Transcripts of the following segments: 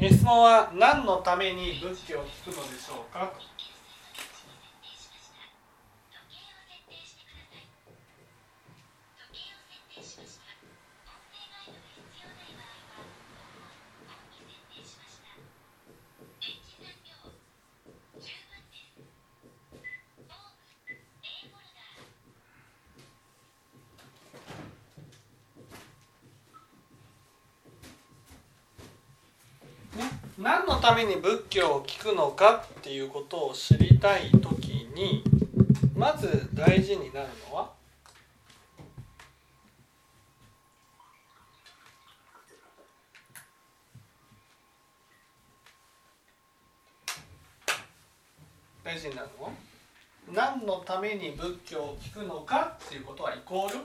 質問は何のために仏教を聞くのでしょうか。何のために仏教を聞くのかっていうことを知りたいときに、まず大事になるのは何のために仏教を聞くのかっていうことはイコール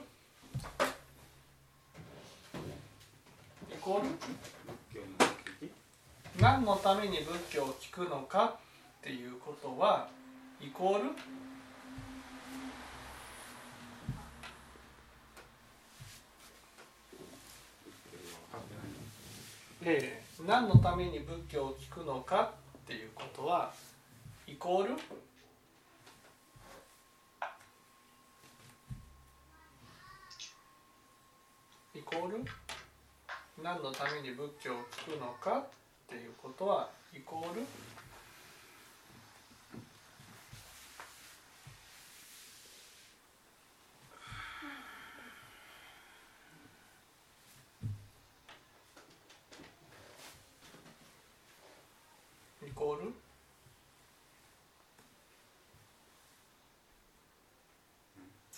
何のために仏教を聞くのかっていうことはイコール何のために仏教を聞くのかっていうことはイコール何のために仏教を聞くのかっていうことはイコール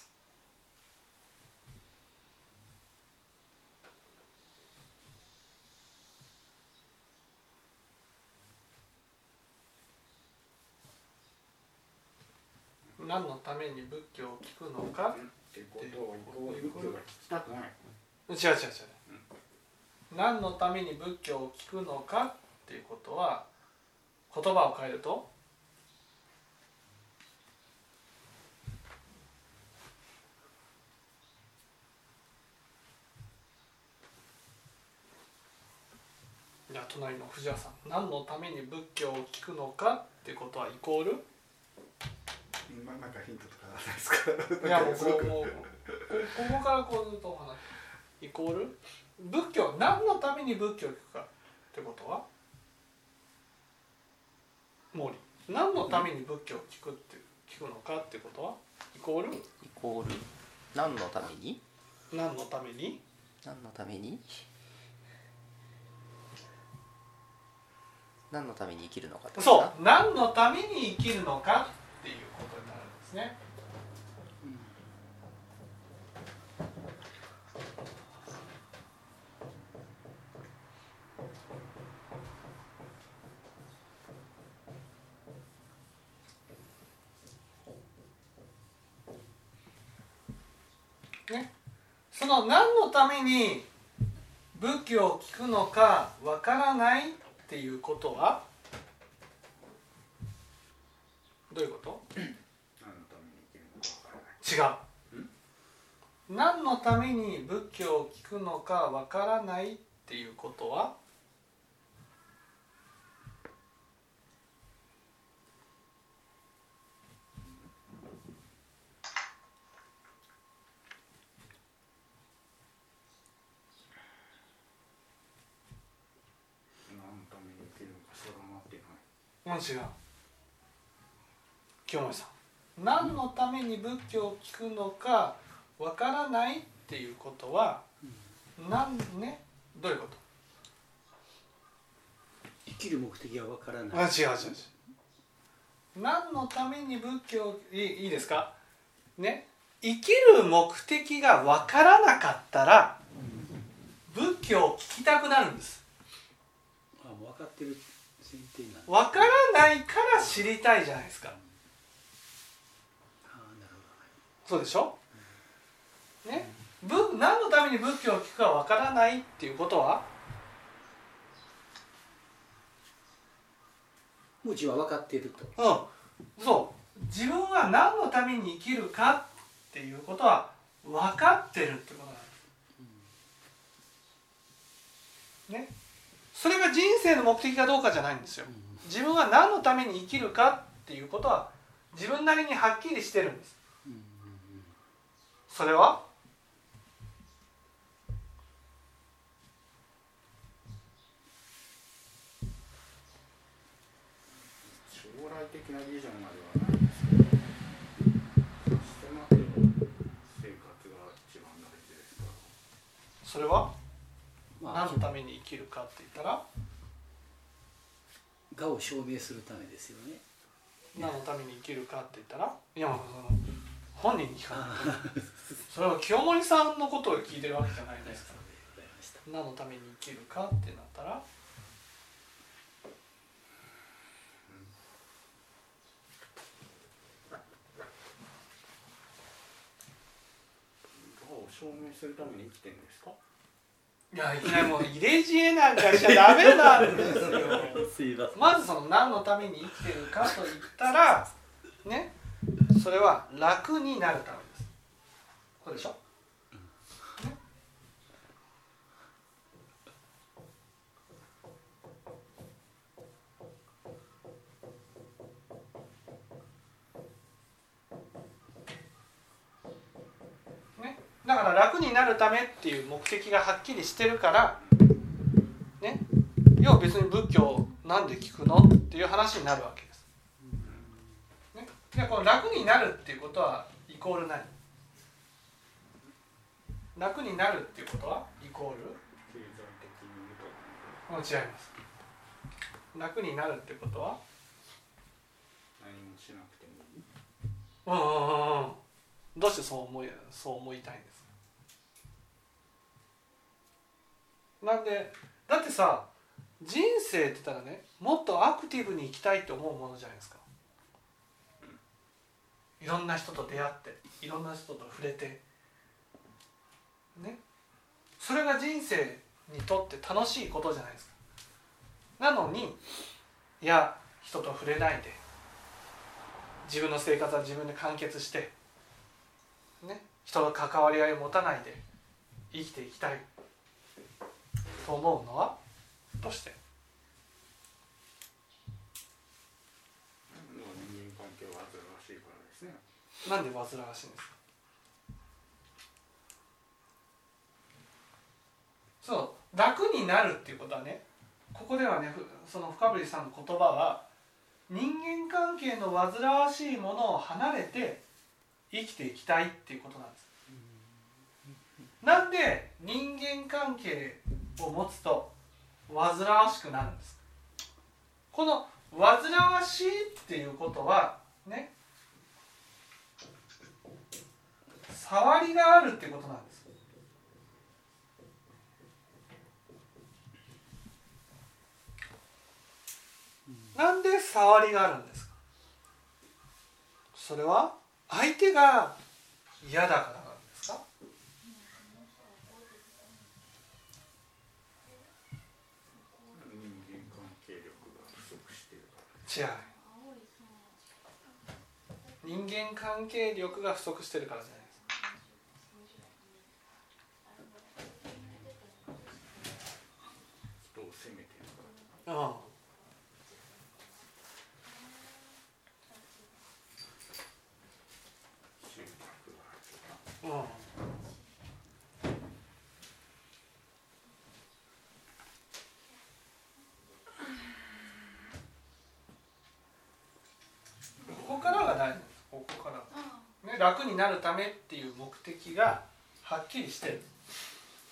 何のために仏教を聞くのかっていうことをイコール違う何のために仏教を聞くのかっていうことは言葉を変えるとじゃあ隣の藤原さん、何のために仏教を聞くのかっていうことはイコールなんかヒントとかないですか。いやもうここからこうずっとお話イコール仏教、何のために仏教を聞くかってことは毛利、何のために仏教を聞くのかってことはイコール何のために生きるのかってことだ。そう、何のために生きるのかっていうことになるんですね。ね、その何のために仏教を聞くのかわからないっていうことはどういうこと？違う。何のために仏教を聞くのかわからないっていうことは違う。清盛さん、何のために仏教を聞くのかわからないっていうことは、どういうこと？生きる目的はわからない。違う。何のために仏教いいですか？ね、生きる目的がわからなかったら仏教を聞きたくなるんです。あ、分かってる。わからないから知りたいじゃないですか。そうでしょ、ね、何のために仏教を聞くかわからないっていうことはもう自分は分かっていると、そう、自分は何のために生きるかっていうことは分かってるってことなんです、ね。それが人生の目的かどうかじゃないんですよ。自分は何のために生きるかっていうことは自分なりにはっきりしてるんです。それは将来的なビジョンまではないんですけど、その後の生活が一番大事ですから。それは何のために生きるかって言ったら、我を証明するためですよね。何のために生きるかって言ったら、いや、本人に聞かない。それは清盛さんのことを聞いてるわけじゃないですから。何のために生きるかってなったら、我を証明するために生きてるんですか。いや、いきなりもう入れ知恵なんかしちゃダメなんですよ。まずその何のために生きてるかと言ったらね、それは楽になるためです。これでしょ、ね、だから楽になるためっていう目的がはっきりしてるから、ね、要は別に仏教なんで聞くのっていう話になるわけです。この楽になるっていうことはイコール何？楽になるっていうことはイコール？経済的に違います。楽になるってことは何もしなくてもいい。どうしてそう思いたいんですか？なんでだってさ、人生って言ったらね、もっとアクティブに生きたいと思うものじゃないですか。いろんな人と出会って、いろんな人と触れて、ね、それが人生にとって楽しいことじゃないですか。なのに、いや、人と触れないで、自分の生活は自分で完結して、ね、人の関わり合いを持たないで生きていきたいと思うのはどうして？なんで煩わしいんですか。そう、楽になるっていうことはね、ここではね、その深堀さんの言葉は、人間関係の煩わしいものを離れて生きていきたいっていうことなんです。なんで人間関係を持つと煩わしくなるんですか。この煩わしいっていうことはね、触りがあるってことなんです。なんで触りがあるんですか。それは相手が嫌だからなんですか。人間関係力が不足しているから。違う。人間関係力が不足しているからじゃない。楽になるためっていう目的がはっきりしてる。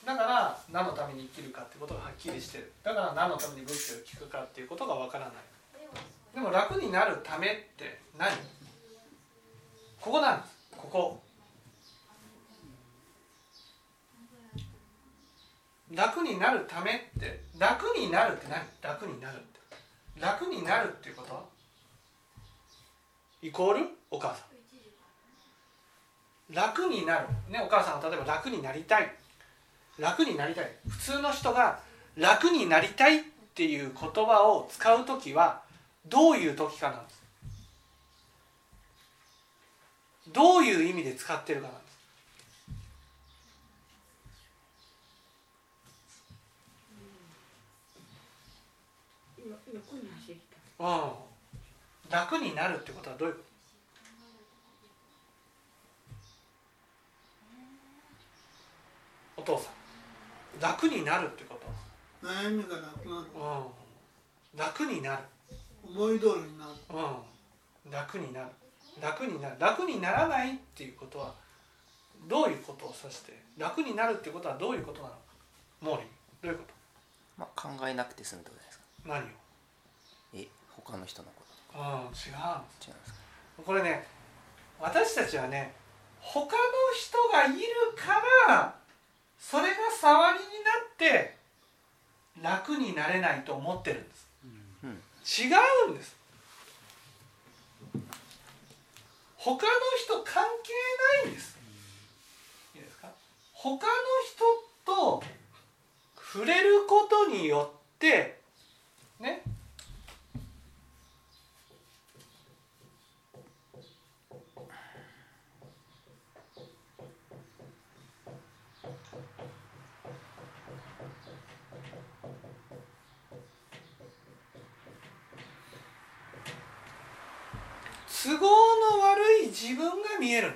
だから何のために生きるかってことがはっきりしてる。だから何のために仏教を聞くかっていうことがわからない。でも楽になるためって何？ここなんです。ここ楽になるためって、楽になるって何？楽になるって、楽になるっていうことはイコールお母さん、楽になる、ね、お母さんは例えば楽になりたい、楽になりたい、普通の人が楽になりたいっていう言葉を使うときはどういうときかなんです。どういう意味で使ってるかなんです。横に走りたい。楽になるってことはどういうこと？お父さん、楽になるってこと？悩みがなくなる。楽になる。思い通りになる。楽になる。楽になる。楽にならないっていうことはどういうことを指して、楽になるってことはどういうことなのか、モーリー、どういうこと？考えなくて済むってことですか。何を？他の人のこととか。違う。違うんですか。これね、私たちはね、他の人がいるからそれが触りになって楽になれないと思ってるんです。違うんです。他の人関係ないんです。いいですか？他の人と触れることによってね、都合の悪い自分が見える。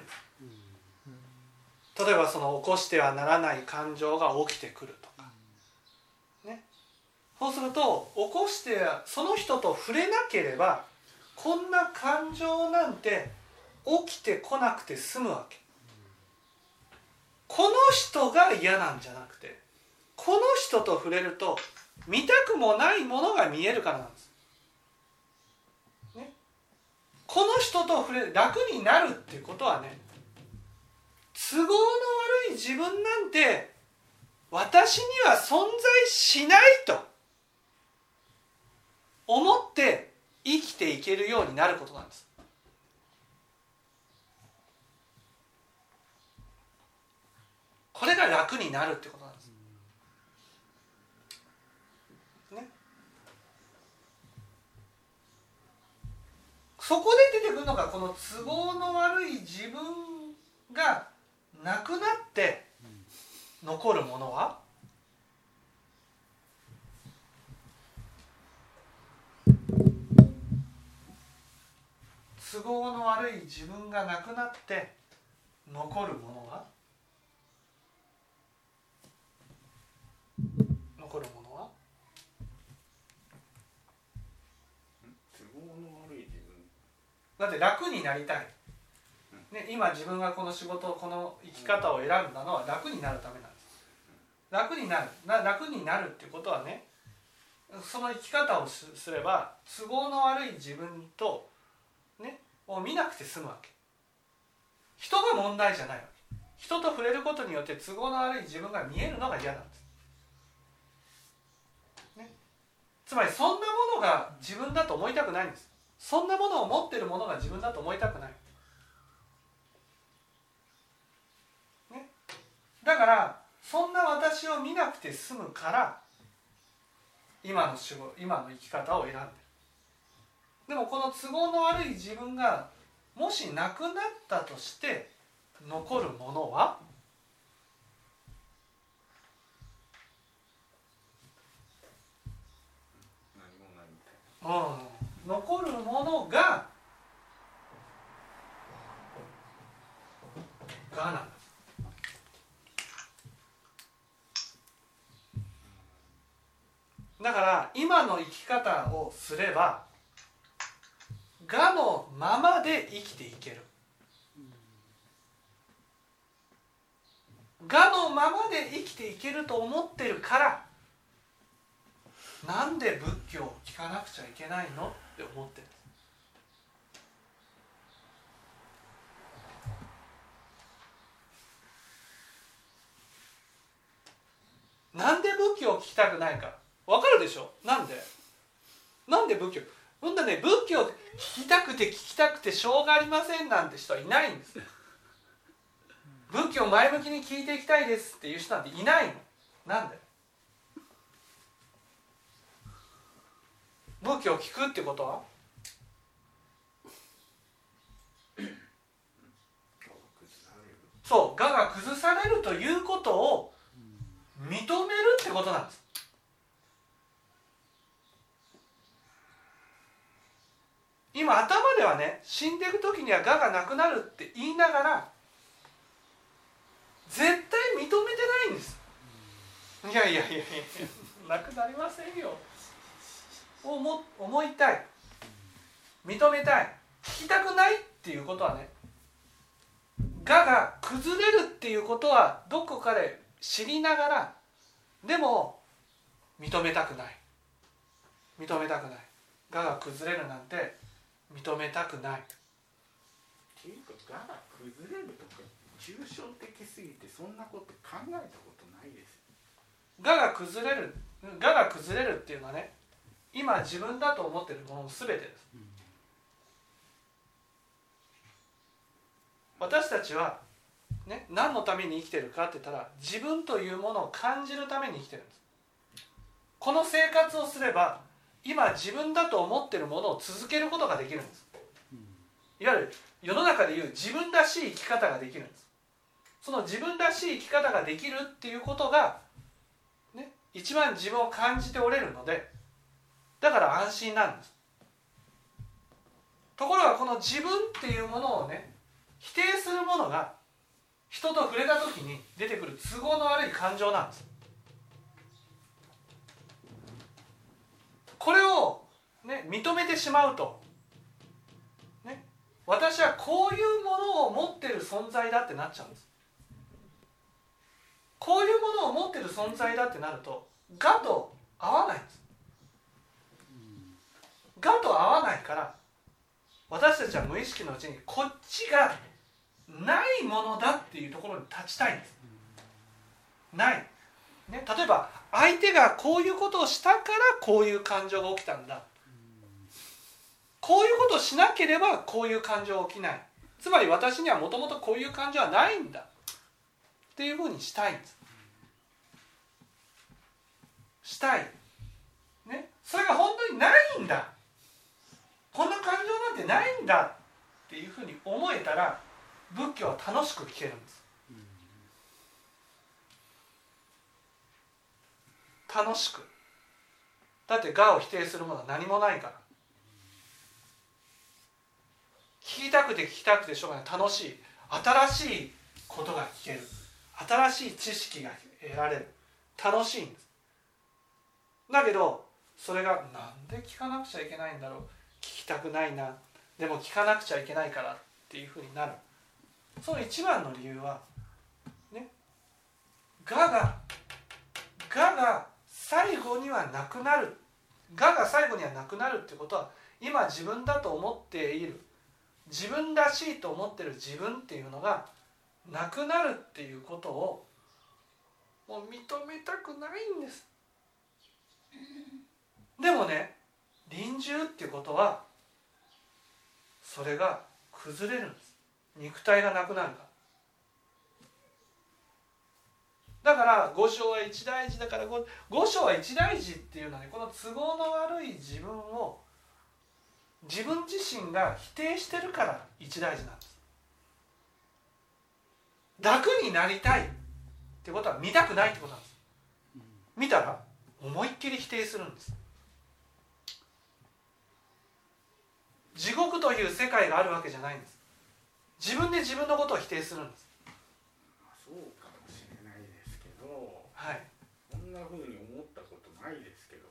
例えばその起こしてはならない感情が起きてくるとか、ね、そうすると起こしてその人と触れなければこんな感情なんて起きてこなくて済むわけ。この人が嫌なんじゃなくて、この人と触れると見たくもないものが見えるからなんです。この人と触れ楽になるっていうことはね、都合の悪い自分なんて私には存在しないと思って生きていけるようになることなんです。これが楽になるってことなんです。そこで出てくるのがこの都合の悪い自分がなくなって残るものは都合の悪い自分がなくなって残るものは残るものはだって楽になりたい、ね、今自分がこの仕事、この生き方を選んだのは楽になるためなんです。楽になるっていうことはね、その生き方をすれば都合の悪い自分と、ね、を見なくて済むわけ。人が問題じゃないわけ。人と触れることによって都合の悪い自分が見えるのが嫌なんです、ね、つまりそんなものが自分だと思いたくないんです。そんなものを持っているものが自分だと思いたくない、ね、だからそんな私を見なくて済むから今の生き方を選んでる。でもこの都合の悪い自分がもしなくなったとして残るものは何もないみたいな。残るものがなんです。だから今の生き方をすればがのままで生きていける。がのままで生きていけると思ってるから、なんで仏教を聞かなくちゃいけないのって思ってる。なんで仏教を聞きたくないか分かるでしょ。なんで仏教、そんなね、仏教を聞きたくてしょうがありませんなんて人はいないんです。仏教を前向きに聞いていきたいですっていう人なんていないの。なんで仏教を聞くってことはそう、我が崩されるということを認めるってことなんです。今頭ではね、死んでいく時には我がなくなるって言いながら絶対認めてないんです。いやいやいやいやなくなりませんよ思いたい、認めたい、聞きたくないっていうことはね、我が崩れるっていうことはどこかで知りながら、でも認めたくない、認めたくない、我が崩れるなんて認めたくないっていうか、我が崩れるとか抽象的すぎてそんなこと考えたことないです。我が崩れるっていうのはね、今自分だと思っているもの全てです、うん、私たちは、ね、何のために生きてるかって言ったら、自分というものを感じるために生きてるんです。この生活をすれば今自分だと思っているものを続けることができるんです、うん、いわゆる世の中でいう自分らしい生き方ができるんです。その自分らしい生き方ができるっていうことが、ね、一番自分を感じておれるので、だから安心なんです。ところがこの自分っていうものをね、否定するものが人と触れた時に出てくる都合の悪い感情なんです。これを、ね、認めてしまうと、ね、私はこういうものを持ってる存在だってなっちゃうんです。こういうものを持ってる存在だってなると、我と合わないんです。我と合わないから、私たちは無意識のうちにこっちがないものだっていうところに立ちたいんです。ない、ね、例えば相手がこういうことをしたからこういう感情が起きたんだ、こういうことをしなければこういう感情が起きない、つまり私にはもともとこういう感情はないんだっていうふうにしたいんです。したい、ね、それが本当にないんだ、こんな感情なんてないんだっていうふうに思えたら、仏教は楽しく聞けるんです。楽しく。だって我を否定するものは何もないから。聞きたくて聞きたくてしょうがない。楽しい。新しいことが聞ける。新しい知識が得られる。楽しいんです。だけどそれがなんで聞かなくちゃいけないんだろう。聞きたくないな。でも聞かなくちゃいけないからっていうふうになる。その一番の理由は、ね、我が最後にはなくなる、我が最後にはなくなるってことは、今自分だと思っている、自分らしいと思っている自分っていうのがなくなるっていうことをもう認めたくないんです。でもね、臨終っていうことはそれが崩れるんです。肉体がなくなるから。だから五章は一大事だから、五章は一大事っていうのはね、この都合の悪い自分を自分自身が否定してるから一大事なんです。楽になりたいってことは見たくないってことなんです。見たら思いっきり否定するんです。地獄という世界があるわけじゃないんです。自分で自分のことを否定するんです。そうかもしれないですけど、はい、こんな風に思ったことないですけど、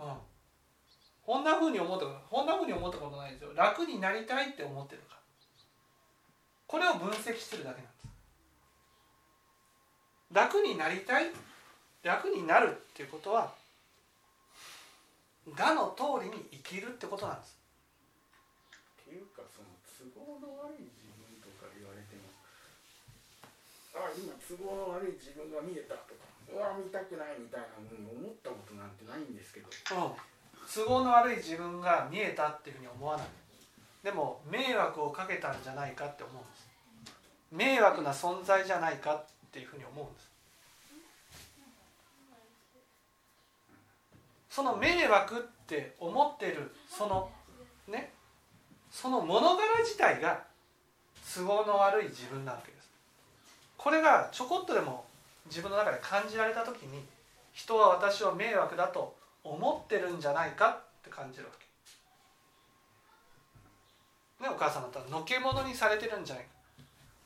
うん、こんな風に思ったことないですよ。楽になりたいって思ってるから、これを分析してるだけなんです。楽になりたい、楽になるっていうことは我の通りに生きるってことなんです。っていうか、その都合の悪い自分とか言われても、ああ今都合の悪い自分が見えたとか、うわ見たくないみたいなものに思ったことなんてないんですけど、うん、都合の悪い自分が見えたっていうふうに思わない。でも迷惑をかけたんじゃないかって思うんです。迷惑な存在じゃないかっていうふうに思うんです。その迷惑って思ってるそのね、その物柄自体が都合の悪い自分なわけです。これがちょこっとでも自分の中で感じられた時に、人は私を迷惑だと思ってるんじゃないかって感じるわけ。ね、お母さんだったらのけものにされてるんじゃない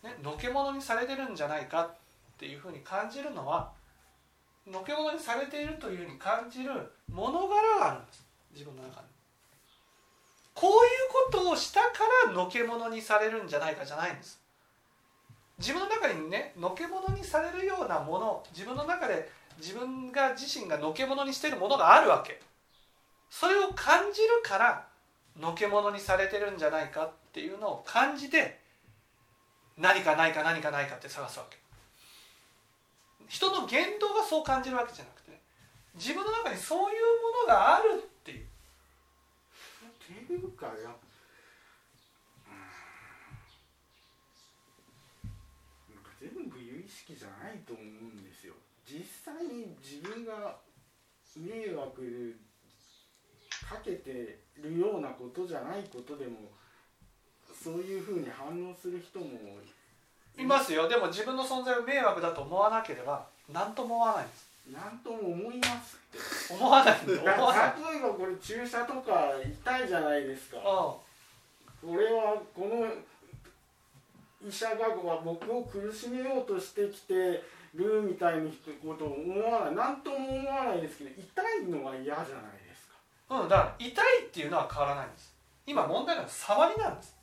か、ね、のけものにされてるんじゃないかっていうふうに感じるのは、のけものにされているというふうに感じる物柄があるんです、自分の中に。こういうことをしたからのけものにされるんじゃないかじゃないんです。自分の中にね、のけものにされるようなもの、自分の中で自分が自身がのけものにしているものがあるわけ。それを感じるからのけものにされてるんじゃないかっていうのを感じて、何かないか何かないかって探すわけ。人の言動がそう感じるわけじゃなくて、ね、自分の中にそういうものがあるっていう。っていうかやっぱ全部有意識じゃないと思うんですよ。実際に自分が迷惑かけてるようなことじゃないことでもそういうふうに反応する人もいますよ。でも自分の存在を迷惑だと思わなければ何とも思わないんです。何とも思いますって思わないんです。例えばこれ注射とか痛いじゃないですか。これはこの医者が僕を苦しめようとしてきてるみたいなことを思わない、何とも思わないですけど、痛いのは嫌じゃないですか。うん、だから痛いっていうのは変わらないんです。今問題なのは触りなんです。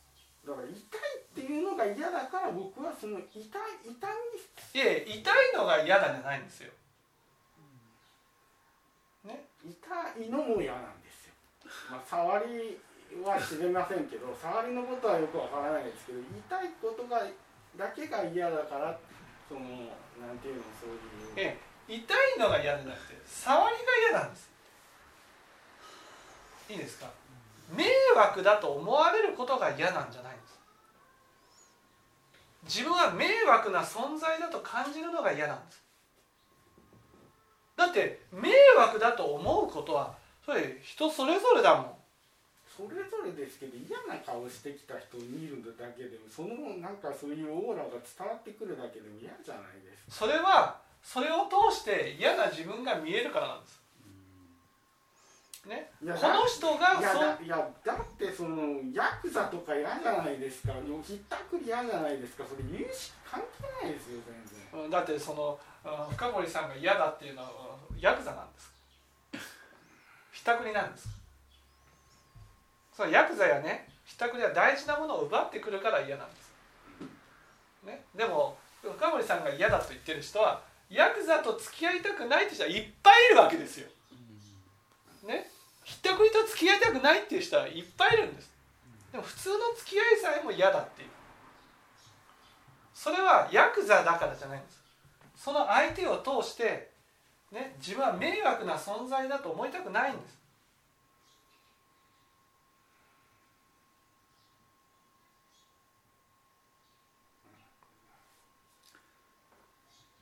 だから痛いっていうのが嫌だから僕はその痛み、いやいや、痛いのが嫌だじゃないんですよ、ね、痛いのも嫌なんですよ、触りは知れませんけど、触りのことはよくわからないですけど、痛いことがだけが嫌だから、そのなんていうの、そういう、痛いのが嫌じゃなくて触りが嫌なんです。いいですか。迷惑だと思われることが嫌なんじゃないんです。自分は迷惑な存在だと感じるのが嫌なんです。だって迷惑だと思うことはそれ人それぞれだもん。それぞれですけど、嫌な顔してきた人を見るだけでも、そのなんかそういうオーラが伝わってくるだけでも嫌じゃないですか。それはそれを通して嫌な自分が見えるからなんです。ね、この人がだってそのヤクザとか嫌じゃないですか。ひったくり嫌じゃないですか。それ有識関係ないですよ全然。だってその深堀さんが嫌だっていうのはヤクザなんです。ひったくりなんです。そのヤクザやね、ひったくりは大事なものを奪ってくるから嫌なんです、ね、でも深堀さんが嫌だと言ってる人はヤクザと付き合いたくないって人はいっぱいいるわけですよ、ね、ひったくりと付き合いたくないっていう人はいっぱいいるんです。でも普通の付き合いさえも嫌だっていう、それはヤクザだからじゃないんです。その相手を通して、ね、自分は迷惑な存在だと思いたくないんです。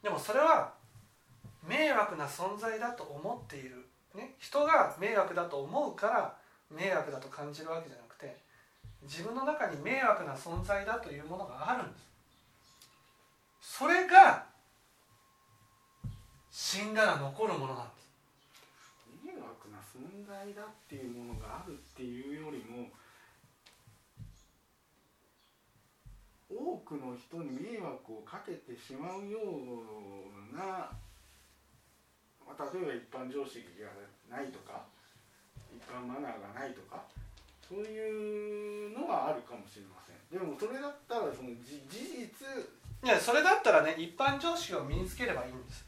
でもそれは迷惑な存在だと思っている、ね、人が迷惑だと思うから迷惑だと感じるわけじゃなくて、自分の中に迷惑な存在だというものがあるんです。それが死んだら残るものなんです。迷惑な存在だっていうものがあるっていうよりも、多くの人に迷惑をかけてしまうような、例えば一般常識がないとか一般マナーがないとか、そういうのはあるかもしれません。でもそれだったらその事実、いや、それだったらね、一般常識を身につければいいんです。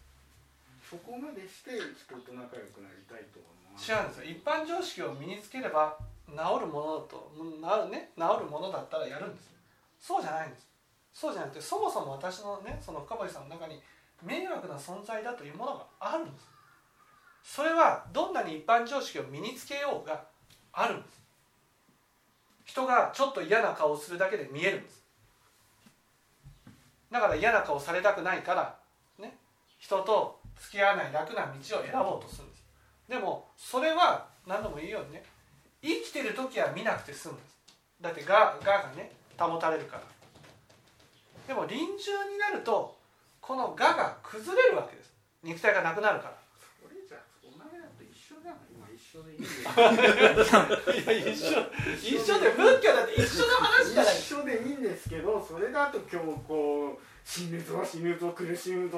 そこまでして人と仲良くなりたいと思います。違うんですよ。一般常識を身につければ治るものだと、治るものだったらやるんです。そうじゃないんです。そうじゃなくて、そもそも私のね、その深堀さんの中に迷惑な存在だというものがあるんです。それはどんなに一般常識を身につけようがあるんです。人がちょっと嫌な顔をするだけで見えるんです。だから嫌な顔されたくないから、ね、人と付き合わない楽な道を選ぼうとするんです。でもそれは何度も言うようにね、生きてる時は見なくて済むんです。だってがね保たれるから。でも臨終になるとこの我が崩れるわけです。肉体がなくなるから。それじゃお前らと一緒じ一緒でいいよ。いや一緒で、仏教だって一緒の話じゃない。一緒でいいんですけど、それだと今日こう死ぬぞ死ぬぞ苦しむ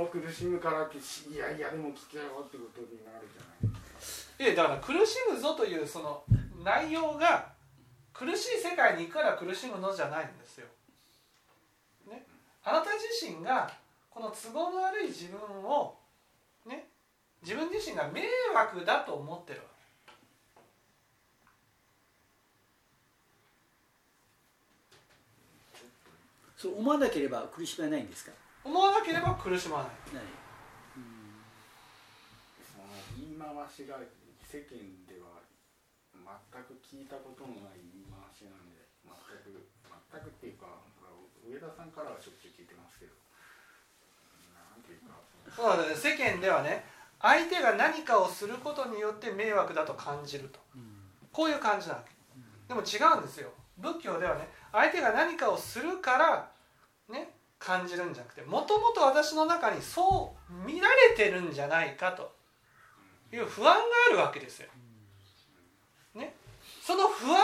からって、いやいやでも聞けよってことになるじゃない。いやだから苦しむぞというその内容が、苦しい世界に行くから苦しむのじゃないんですよ、ね、あなた自身がこの都合の悪い自分をね、自分自身が迷惑だと思ってるわけ。そう思わなければ苦しまないんですか。思わなければ苦しまない。ない。その言い回しが世間では全く聞いたことのない言い回しなんで、全くっていうか、上田さんからはしょっちゅう聞いてますけど、なんていうか。そうだね、世間ではね、相手が何かをすることによって迷惑だと感じると、こういう感じなわけ。でも違うんですよ。仏教ではね、相手が何かをするから、ね、感じるんじゃなくて、もともと私の中にそう見られてるんじゃないかという不安があるわけですよ、ね、その不安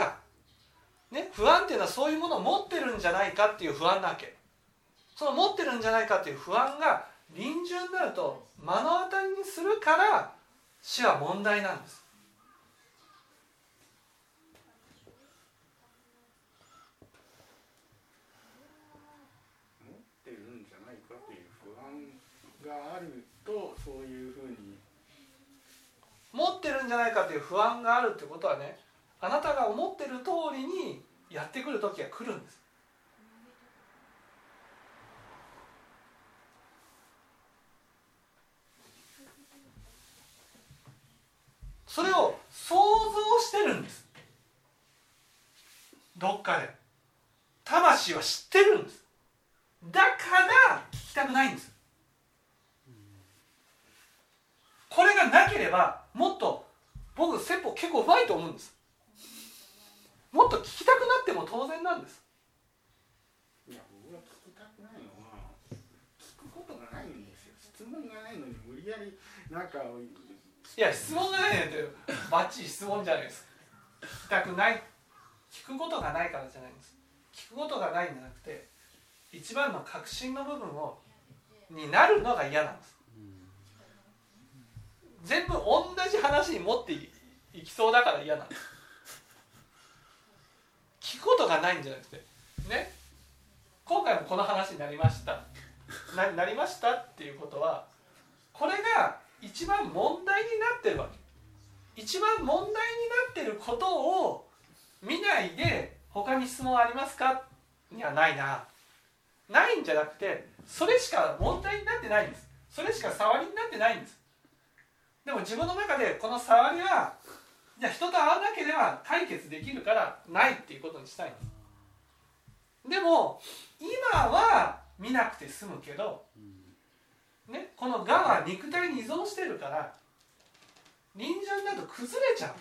が、ね、不安っていうのはそういうものを持ってるんじゃないかっていう不安なわけ。その持ってるんじゃないかっていう不安が臨終になると目の当たりにするから死は問題なんです。があるとそういうふうに持ってるんじゃないかという不安があるってことはね、あなたが思ってる通りにやってくる時が来るんです。それを想像してるんです。どっかで魂は知ってるんです。だから聞きたくないんです。これがなければ、もっと僕説法結構うまいと思うんです。もっと聞きたくなっても当然なんです。いや僕は聞きたくないのは、聞くことがないんですよ。質問がないのに無理やりなんか、いや質問がないのってバッチリ質問じゃないです。聞きたくない、聞くことがないからじゃないんです。聞くことがないんじゃなくて、一番の核心の部分をになるのが嫌なんです。全部同じ話に持っていきそうだから嫌なんです。聞くことがないんじゃなくてね、今回もこの話になりました なりましたっていうことは、これが一番問題になってるわけ。一番問題になってることを見ないで、他に質問ありますかいやないな、ないんじゃなくて、それしか問題になってないんです。それしか触りになってないんです。でも自分の中でこの触りは、じゃあ人と会わなければ解決できるからないっていうことにしたいんです。でも今は見なくて済むけど、ね、この我は肉体に依存してるから臨場になると崩れちゃうんで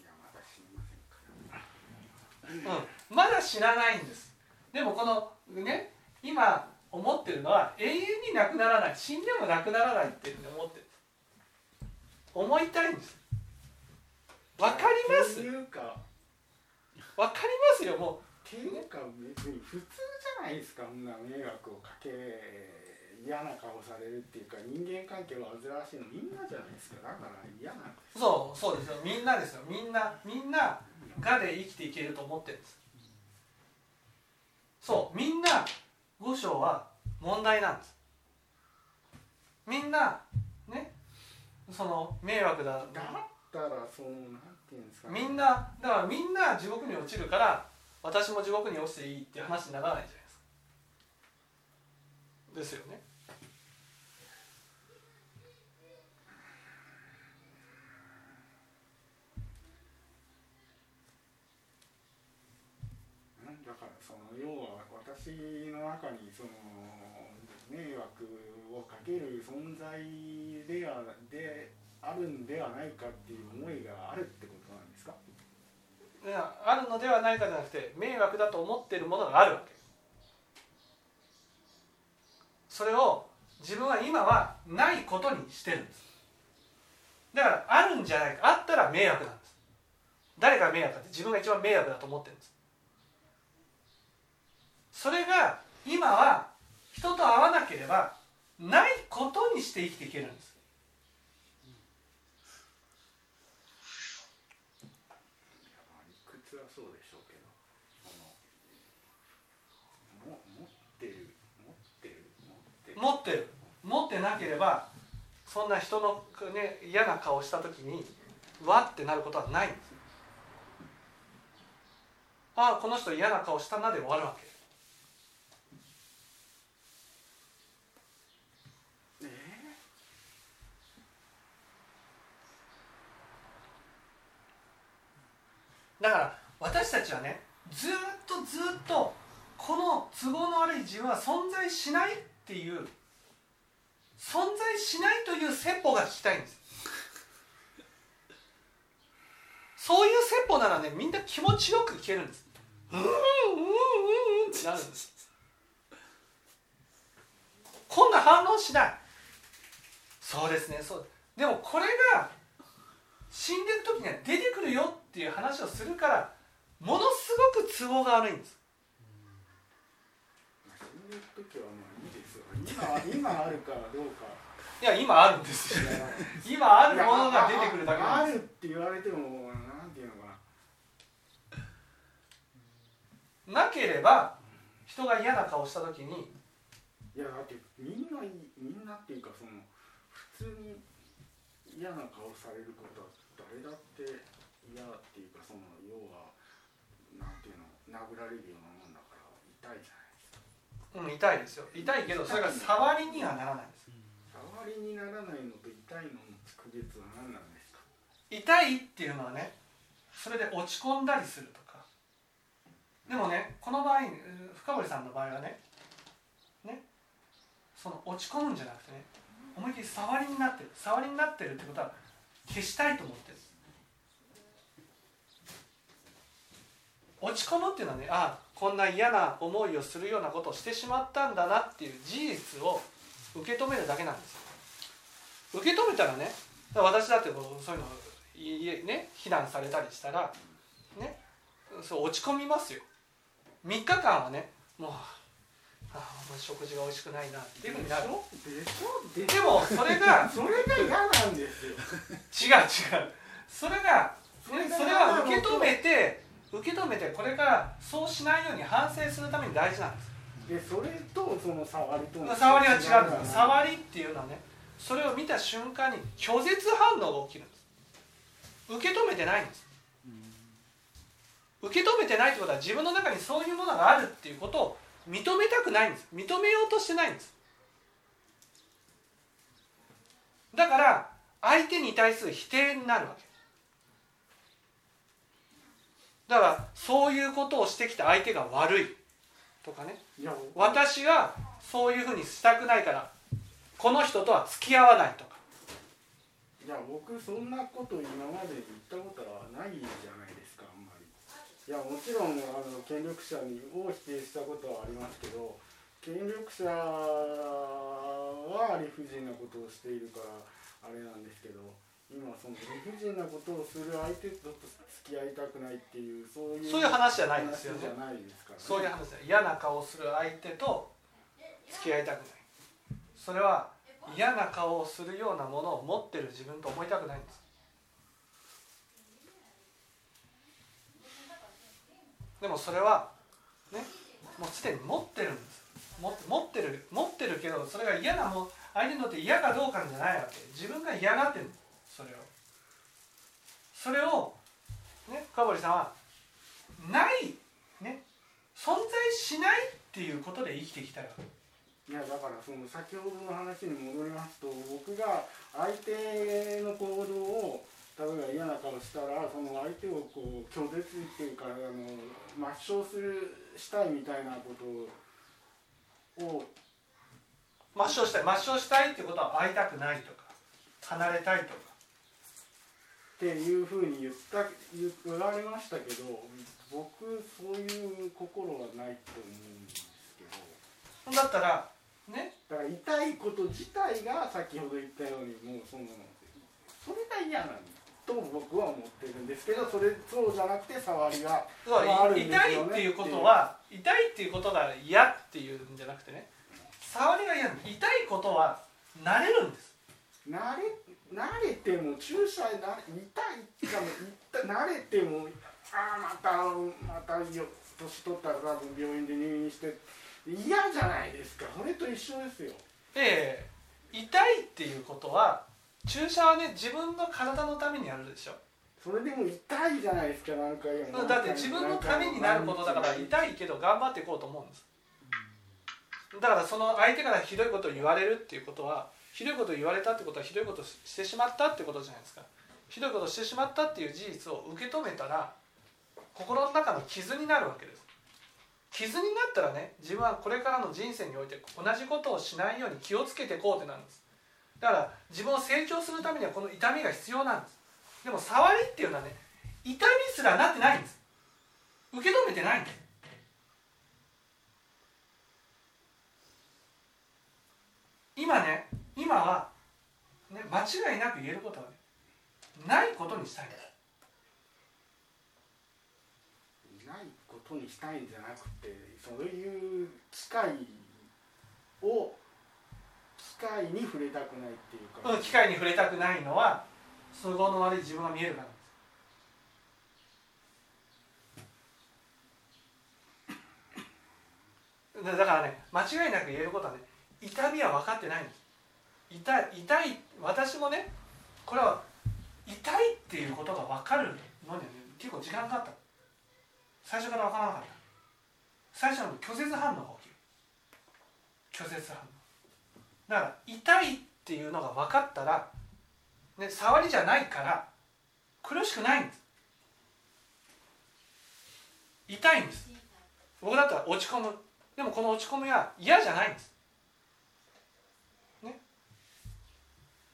す。いやまだ死にませんから、うん、まだ死なないんです。でもこのね、今思ってるのは永遠になくならない、死んでもなくならないって思ってる。思いたいんです。わかります。わかりますよ。もうていうか別に普通じゃないですか。そんな迷惑をかけ、嫌な顔されるっていうか、人間関係は煩わしいのみんなじゃないですか。だから嫌なんです。そうですよ、みんなですよ。みんながで生きていけると思ってるんです。そう、みんな五章は問題なんです。みんなね、その迷惑だ、だったらそのなんていうんですか、ね、みんなだからみんな地獄に落ちるから私も地獄に落ちていいって話にならないじゃないですか。ですよね。だからその要は私の中にその迷惑をかける存在であるんではないかっていう思いがあるってことなんですか。いや、あるのではないかじゃなくて、迷惑だと思っているものがあるわけ。それを自分は今はないことにしてるんです。だからあるんじゃないか、あったら迷惑なんです。誰が迷惑かって自分が一番迷惑だと思ってるんです。それが今は人と会わなければないことにして生きていけるんです。理屈はそうでしょうけど、持ってなければそんな人の、ね、嫌な顔した時にわってなることはないんです。ああこの人嫌な顔したなで終わるわけ。だから私たちはねずっとこの都合の悪い自分は存在しないっていう、存在しないという説法が聞きたいんです。そういう説法ならねみんな気持ちよく聞けるんです。ってなるんです。こんな反応しない。そうですね、そうでもこれが死んでいく時には出てくるよっていう話をするからものすごく都合が悪いんです。死んでいく時はまあいいですよ。 今あるからどうか。いや今あるんですよ。今あるものが出てくるだけなんです。 あるって言われてもなんていうのかな、なければ人が嫌な顔した時に、いやだってみんなっていうかその普通に嫌な顔されることは誰だって嫌っていうか、その要はなんていうの、殴られるようなもんだから痛いじゃないですか。うん痛いですよ。痛いけどそれが触りにはならないんです。触りにならないのと痛いのの区別は何なんですか。痛いっていうのはね、それで落ち込んだりするとか。でもねこの場合深堀さんの場合はねその落ち込むんじゃなくてね。思いっきり触りになってるってことは消したいと思ってる。落ち込むっていうのはね、ああこんな嫌な思いをするようなことをしてしまったんだなっていう事実を受け止めるだけなんですよ。受け止めたらね、だから私だってそういうのね非難されたりしたらね、そう落ち込みますよ。3日間はねもう。あ食事が美味しくないなっていう風になる。でもそれが嫌なんですよ。違う。それは受け止めてこれからそうしないように反省するために大事なんです。でそれとその触りとの触りは違うんです。触りっていうのはね、それを見た瞬間に拒絶反応が起きるんです。受け止めてないんです。受け止めてないってことは自分の中にそういうものがあるっていうことを認めたくないんです。認めようとしてないんです。だから相手に対する否定になるわけ。だからそういうことをしてきた相手が悪いとかね、私はそういうふうにしたくないからこの人とは付き合わないとか。いや僕そんなこと今まで言ったことはないじゃないですか。あんまりいやもちろん権力者を否定したことはありますけど、権力者は理不尽なことをしているからあれなんですけど、今その理不尽なことをする相手と付き合いたくないっていう、そういう話じゃないですよね。そういう話じゃない。嫌な顔をする相手と付き合いたくない、それは嫌な顔をするようなものを持ってる自分と思いたくないんです。でもそれはね、もうすでに持ってるんです。持ってるけどそれが嫌なもん、相手にとって嫌かどうかじゃないわけ。自分が嫌がってるんです。それをね、深堀さんはないね、存在しないっていうことで生きてきたよ。いやだからその先ほどの話に戻りますと、僕が相手の行動を例えば嫌な顔したらその相手をこう拒絶っていうか抹消するしたいみたいなことを抹消したいってことは会いたくないとか離れたいとかっていうふうに言われましたけど、僕そういう心はないと思うんですけど。だったらね、だから痛いこと自体が先ほど言ったようにもうそんなのそれが嫌なんですと僕は思ってるんですけど、それそうじゃなくて触りがあるんですよね。痛いっていうことは痛いっていうことが嫌っていうんじゃなくてね、触りが嫌、痛いことは慣れるんです。慣れても注射痛いかも慣れてもまた年取ったら多分病院で入院して嫌じゃないですか。それと一緒ですよ。痛いっていうことは注射はね、自分の体のためにやるでしょ。それでも痛いじゃないですか。なんかだって自分のためになることだから痛いけど頑張っていこうと思うんです。だからその相手からひどいことを言われるっていうことは、ひどいことを言われたってことはひどいことをしてしまったってことじゃないですか。ひどいことをしてしまったっていう事実を受け止めたら心の中の傷になるわけです。傷になったらね、自分はこれからの人生において同じことをしないように気をつけていこうってなるんです。だから自分を成長するためにはこの痛みが必要なんです。でも触りっていうのはね、痛みすらなってないんです。受け止めてないんです。今は、間違いなく言えることは、ね、ないことにしたいんです。ないことにしたいんじゃなくて、そういう機会に触れたくないっていうか、機会に触れたくないのは都合の悪い自分が見えるからです。だからね、間違いなく言えることはね、痛みは分かってないんです。痛い私もね、これは痛いっていうことが分かるのには、ね、結構時間かかった。最初から分からなかった。最初の拒絶反応が起きる。拒絶反応だから痛いっていうのが分かったら、ね、触りじゃないから苦しくないんです。痛いんです。僕だったら落ち込む。でもこの落ち込みは嫌じゃないんです、ね、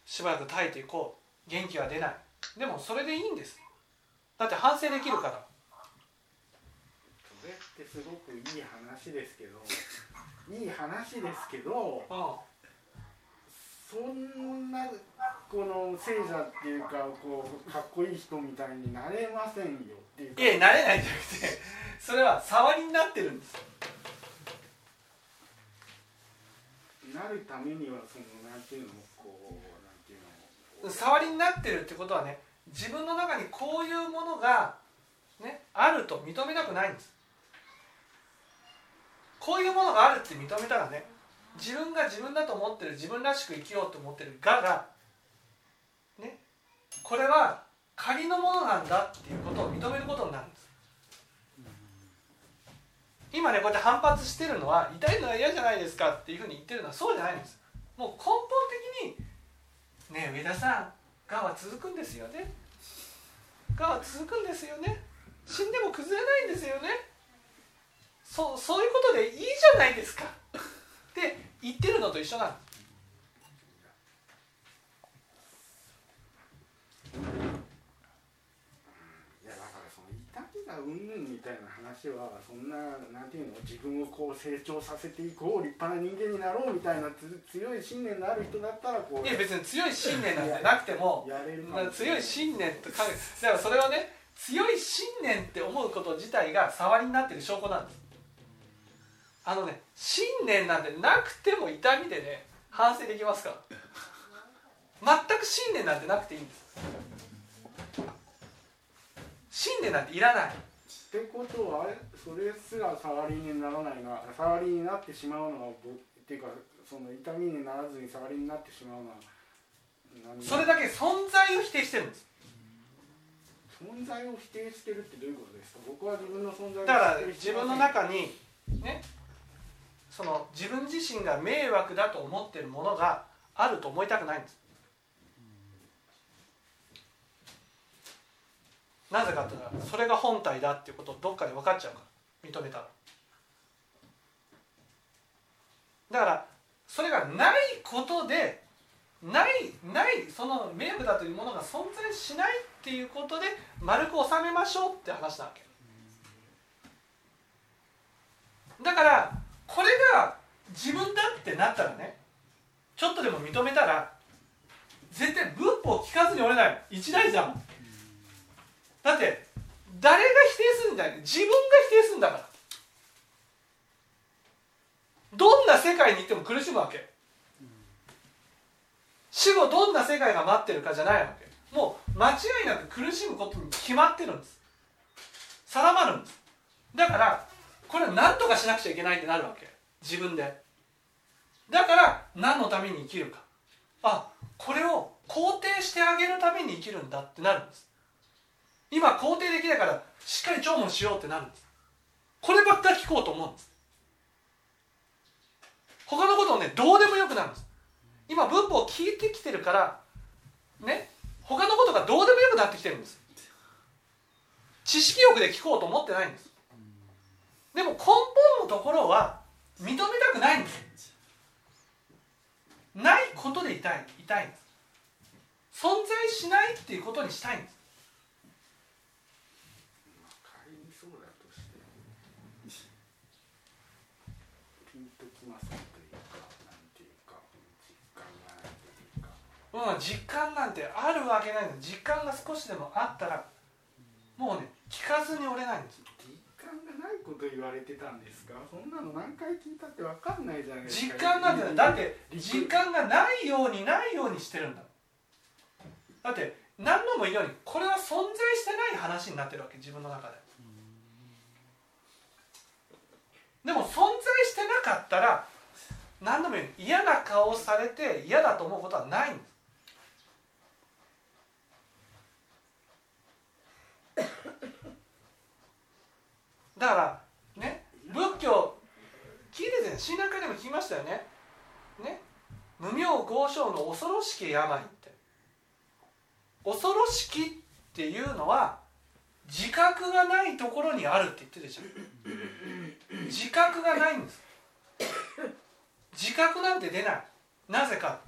しばらく耐えていこう。元気は出ない。でもそれでいいんです。だって反省できるから。それってすごくいい話ですけどそんなこの聖者っていうか、こうかっこいい人みたいになれませんよっていうか、いや、なれないじゃなくて、それは触りになってるんです。なるためにはそのなんていうのもこうなんていうのも触りになってるってことはね、自分の中にこういうものがねあると認めたくないんです。こういうものがあるって認めたらね、自分が自分だと思ってる、自分らしく生きようと思ってるがね、これは仮のものなんだっていうことを認めることになるんです。今ね、こうやって反発してるのは痛いのは嫌じゃないですかっていうふうに言ってるのはそうじゃないんです。もう根本的にね、上田さん、がんは続くんですよね。がんは続くんですよね。死んでも崩れないんですよね。そういうことでいいじゃないですか。で言ってるのと一緒なんです。いや、だからその痛みがうんぬんみたいな話は、そんななんていうの、自分をこう成長させていこう、立派な人間になろうみたいな強い信念のある人だったらこう、いや別に強い信念なんてなくてもやれるかも。強い信念とか、だからそれはね、強い信念って思うこと自体が触りになってる証拠なんです。あのね、信念なんてなくても痛みでね、反省できますから。全く信念なんてなくていいんです。信念なんていらない。ってことは、それすら触りにならないが、触りになってしまうのはっていうか、その痛みにならずに触りになってしまうのは何、それだけ存在を否定してるんです。存在を否定してるってどういうことですか？僕は自分の存在を否定してる。だから自分の中にね、その自分自身が迷惑だと思っているものがあると思いたくないんです。なぜかというと、それが本体だっていうことをどっかで分かっちゃうから、認めたら。だからそれがないことで、ないその迷惑だというものが存在しないっていうことで丸く収めましょうって話なわけ。だからこれが自分だってなったらね、ちょっとでも認めたら絶対仏法を聞かずにおれない、一大事だもん。だって誰が否定するんじゃない、自分が否定するんだから。どんな世界に行っても苦しむわけ。死後どんな世界が待ってるかじゃないわけ。もう間違いなく苦しむことに決まってるんです。定まるんです。だからこれは何とかしなくちゃいけないってなるわけ、自分で。だから何のために生きるか、あ、これを肯定してあげるために生きるんだってなるんです。今肯定できないからしっかり聴聞しようってなるんです。こればっかり聞こうと思うんです。他のことをね、どうでもよくなるんです。今文法を聞いてきてるからね、他のことがどうでもよくなってきてるんです。知識欲で聞こうと思ってないんです。でも根本のところは認めたくないんです。ないことで痛いんです。存在しないっていうことにしたいんです。仮にそうだとしてピンときませんというか、なんていうか、実感がないというか、実感なんてあるわけないの。実感が少しでもあったらもうね、聞かずに折れないんです。実感がないこと言われてたんですか。そんなの何回聞いたって分かんないじゃないですか。実感なんて、だって実感がないようにないようにしてるんだ。だって何度も言うようにこれは存在してない話になってるわけ、自分の中で。でも存在してなかったら何度も言うように嫌な顔をされて嫌だと思うことはないんです。だからね、仏教聞いてて、新覧会でも聞きましたよね。ね、無明業障の恐ろしき病って、恐ろしきっていうのは自覚がないところにあるって言ってるでしょ。自覚がないんです。自覚なんて出ない。なぜか、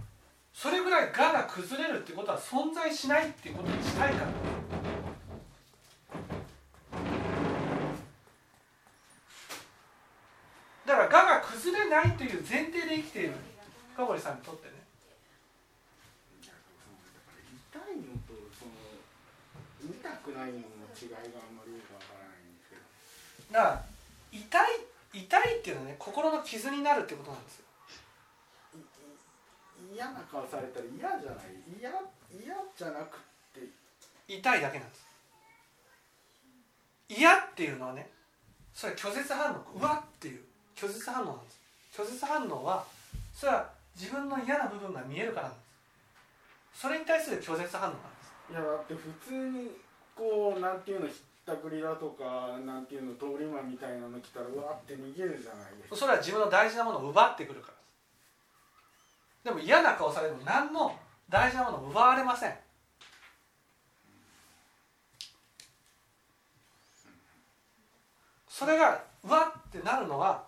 それぐらい我が崩れるってことは存在しないっていうことにしたいから。だから我が崩れないという前提で生きている深堀さんにとってね。痛いのとその痛くないのの違いがあんまりよくわからないんですけど。だから痛いっていうのはね、心の傷になるってことなんですよ。嫌な顔されたら嫌じゃない、嫌じゃなくて痛いだけなんです。嫌っていうのはね、それは拒絶反応、うわっていう拒絶反応なんです。拒絶反応はそれは自分の嫌な部分が見えるからなんです。それに対する拒絶反応なんです。いや、だって普通にこうなんていうの、ひったくりだとかなんていうの、通り魔みたいなの来たらうわって逃げるじゃないですか。それは自分の大事なものを奪ってくるからです。でも嫌な顔されても何の大事なものを奪われません。それがうわってなるのは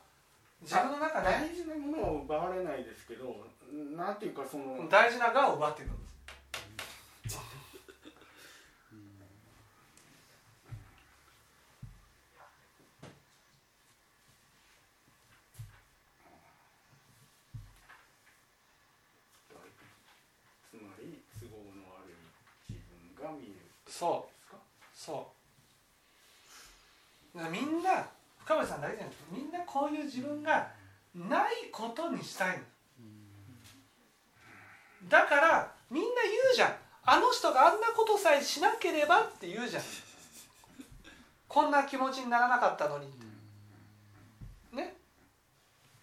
自分の中で大事なものを奪われないですけど、なんていうか、その大事ながを奪っていくんです。つまり都合の悪い自分が見える。そう、そう。だからみんな。深堀さんだけじゃないです。みんなこういう自分がないことにしたい。だからみんな言うじゃん、あの人があんなことさえしなければって言うじゃん。こんな気持ちにならなかったのにって、ね、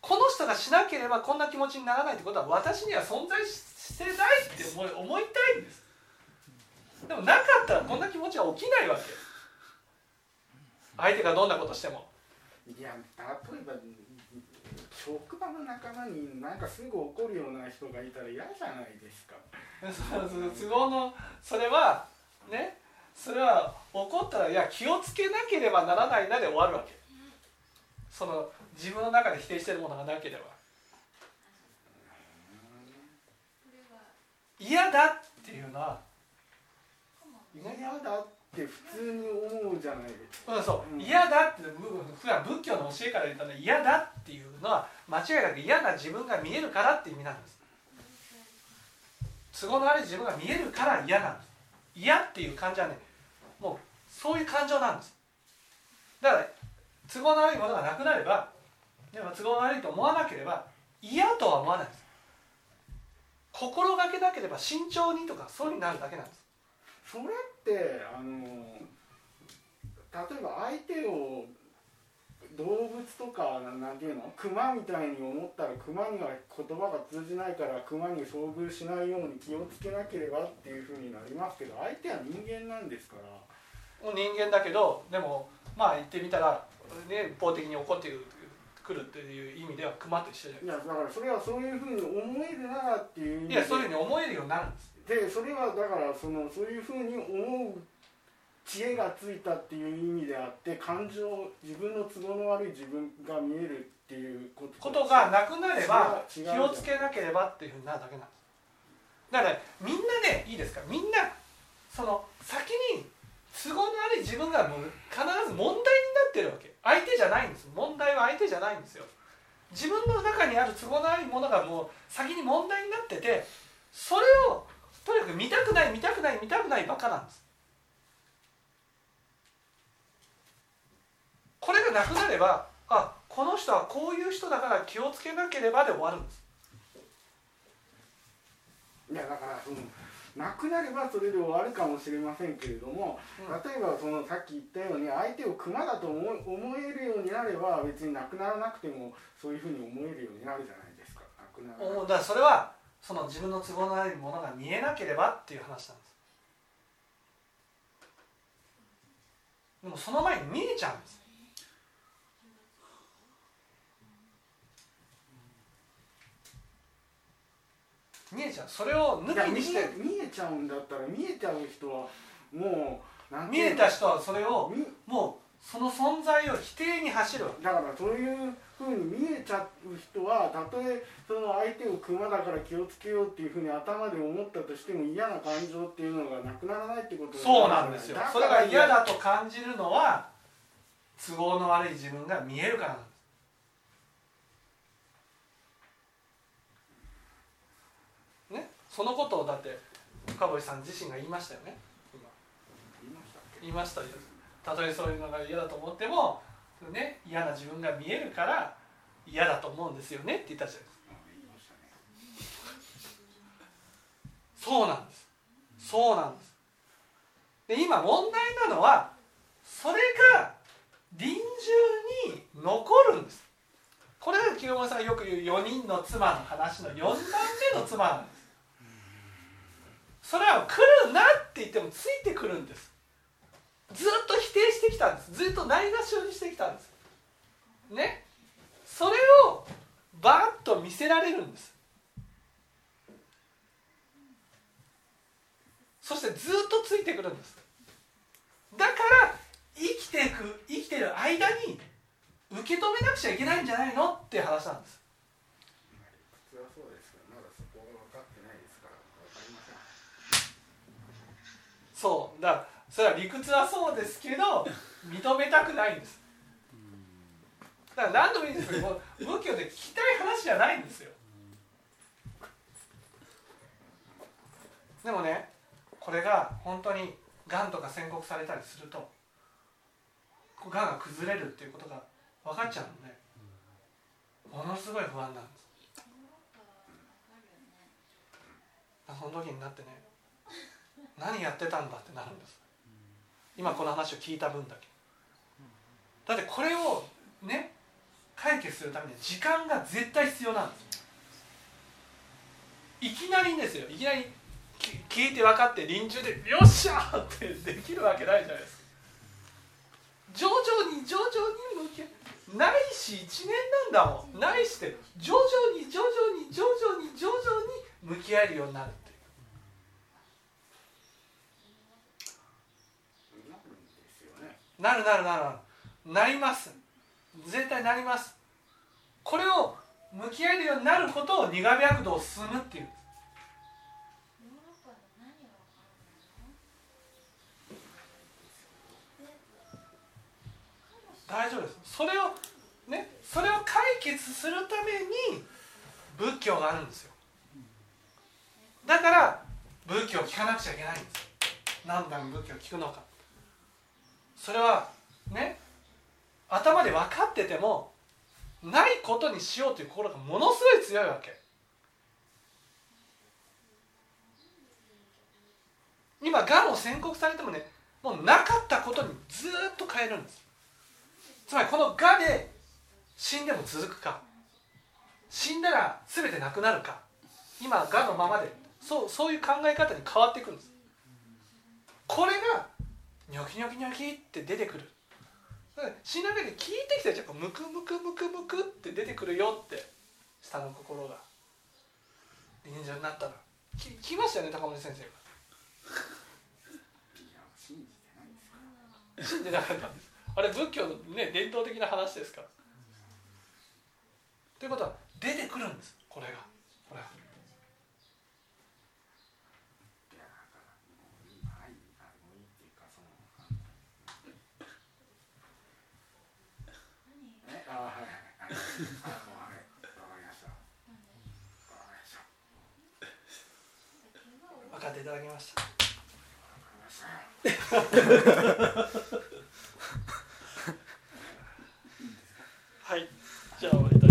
この人がしなければこんな気持ちにならないってことは私には存在してないって思いたいんです。でもなかったらこんな気持ちは起きないわけ。相手がどんなことしても。いや、例えば職場の仲間になんかすぐ怒るような人がいたら嫌じゃないですか。そう都合の、それはね、それは怒ったら、いや気をつけなければならないなで終わるわけ。その自分の中で否定しているものがなければ、嫌だっていうのは、嫌だってって普通に思うじゃないですか。そう、嫌だって、普段仏教の教えから言ったら嫌だっていうのは間違いなく嫌な自分が見えるからって意味なんです。都合の悪い自分が見えるから嫌なんです。嫌っていう感じはね、もうそういう感情なんです。だから都合の悪いものがなくなれば、でも都合の悪いと思わなければ嫌とは思わないんです。心がけなければ慎重にとかそうになるだけなんです。それって例えば相手を動物とかなんていうの、クマみたいに思ったらクマには言葉が通じないからクマに遭遇しないように気をつけなければっていうふうになりますけど、相手は人間なんですから。人間だけど、でもまあ言ってみたら、ね、一方的に怒ってくるっていう意味ではクマと一緒じゃないですか。いやだからそれはそういうふうに思えるならっていう意味で、いやそういうふうに思えるようになるんです。でそれはだからそういうふうに思う知恵がついたっていう意味であって、感情、自分の都合の悪い自分が見えるっていうことがなくなれば気をつけなければっていうふうになるだけなんです。だからみんなね、いいですか、みんなその先に都合の悪い自分がもう必ず問題になってるわけ。相手じゃないんです。問題は相手じゃないんですよ。自分の中にある都合の悪いものがもう先に問題になってて、それをとにかく見たくないばっかなんです。これがなくなれば、あ、この人はこういう人だから気をつけなければで終わるんです。いやだから、なくなればそれで終わるかもしれませんけれども、例えばさっき言ったように相手をクマだと思えるようになれば、別になくならなくてもそういうふうに思えるようになるじゃないですか。だからそれは自分の都合のないものが見えなければっていう話なんです。でもその前に見えちゃうんです。見えちゃう。それを抜きにして見えちゃうんだったら、見えちゃう人はもう見えた人はそれをもうその存在を否定に走るわけだから、そういうふうに見えちゃう人は、たとえその相手をクマだから気をつけようっていうふうに頭で思ったとしても、嫌な感情っていうのがなくならないってことそうなんですよ。それが嫌だと感じるのは都合の悪い自分が見えるからなんです。そのことをだって深堀さん自身が言いましたよね。言いましたよ。たとえそういうのが嫌だと思っても、ね、嫌な自分が見えるから嫌だと思うんですよねって言ったじゃないですか。そうなんです。で今問題なのは、それが臨終に残るんです。これが清盛さんがよく言う4人の妻の話の4番目の妻なんです。それは来るなって言ってもついてくるんです。ずっと否定してきたんです。ずっとないがしろにしてきたんですね。それをバーッと見せられるんです。そしてずっとついてくるんです。だから生きてる間に受け止めなくちゃいけないんじゃないのっていう話なんです。そうだからそれは理屈はそうですけど認めたくないんです。だから何度もいいんですけど、もう仏教で聞きたい話じゃないんですよ。でもね、これが本当にがんとか宣告されたりすると、がんが崩れるっていうことが分かっちゃうので、ものすごい不安なんです。その時になってね、何やってたんだってなるんです。今この話を聞いた分だけ。だってこれをね、解決するために時間が絶対必要なんです。いきなりですよ。いきなり聞いて分かって臨終でよっしゃーってできるわけないじゃないですか。徐々に向けないし、1年なんだもん。ないしって徐々に向き合えるようになる。なります。絶対なります。これを向き合えるようになることを苦味悪道を進むっていうんです。大丈夫です。それをね、それを解決するために仏教があるんですよ。だから仏教を聞かなくちゃいけないんですよ。何段仏教を聞くのか、それはね、頭で分かっててもないことにしようという心がものすごい強いわけ。今がんを宣告されてもね、もうなかったことにずっと変えるんです。つまりこのがで死んでも続くか、死んだら全てなくなるか、今がのままでそういう考え方に変わっていくんです。これがニョキニョキニョキって出てくる。死んだ時に聞いてきたら、ムクムクムクムクって出てくるよって、下の心が臨場になったら聞きましたよね、高森先生が。信じてなかったんです。あれ仏教の、ね、伝統的な話ですから。ということは出てくるんです、これが。これが分かっていただきました。はい、じゃあ終わり。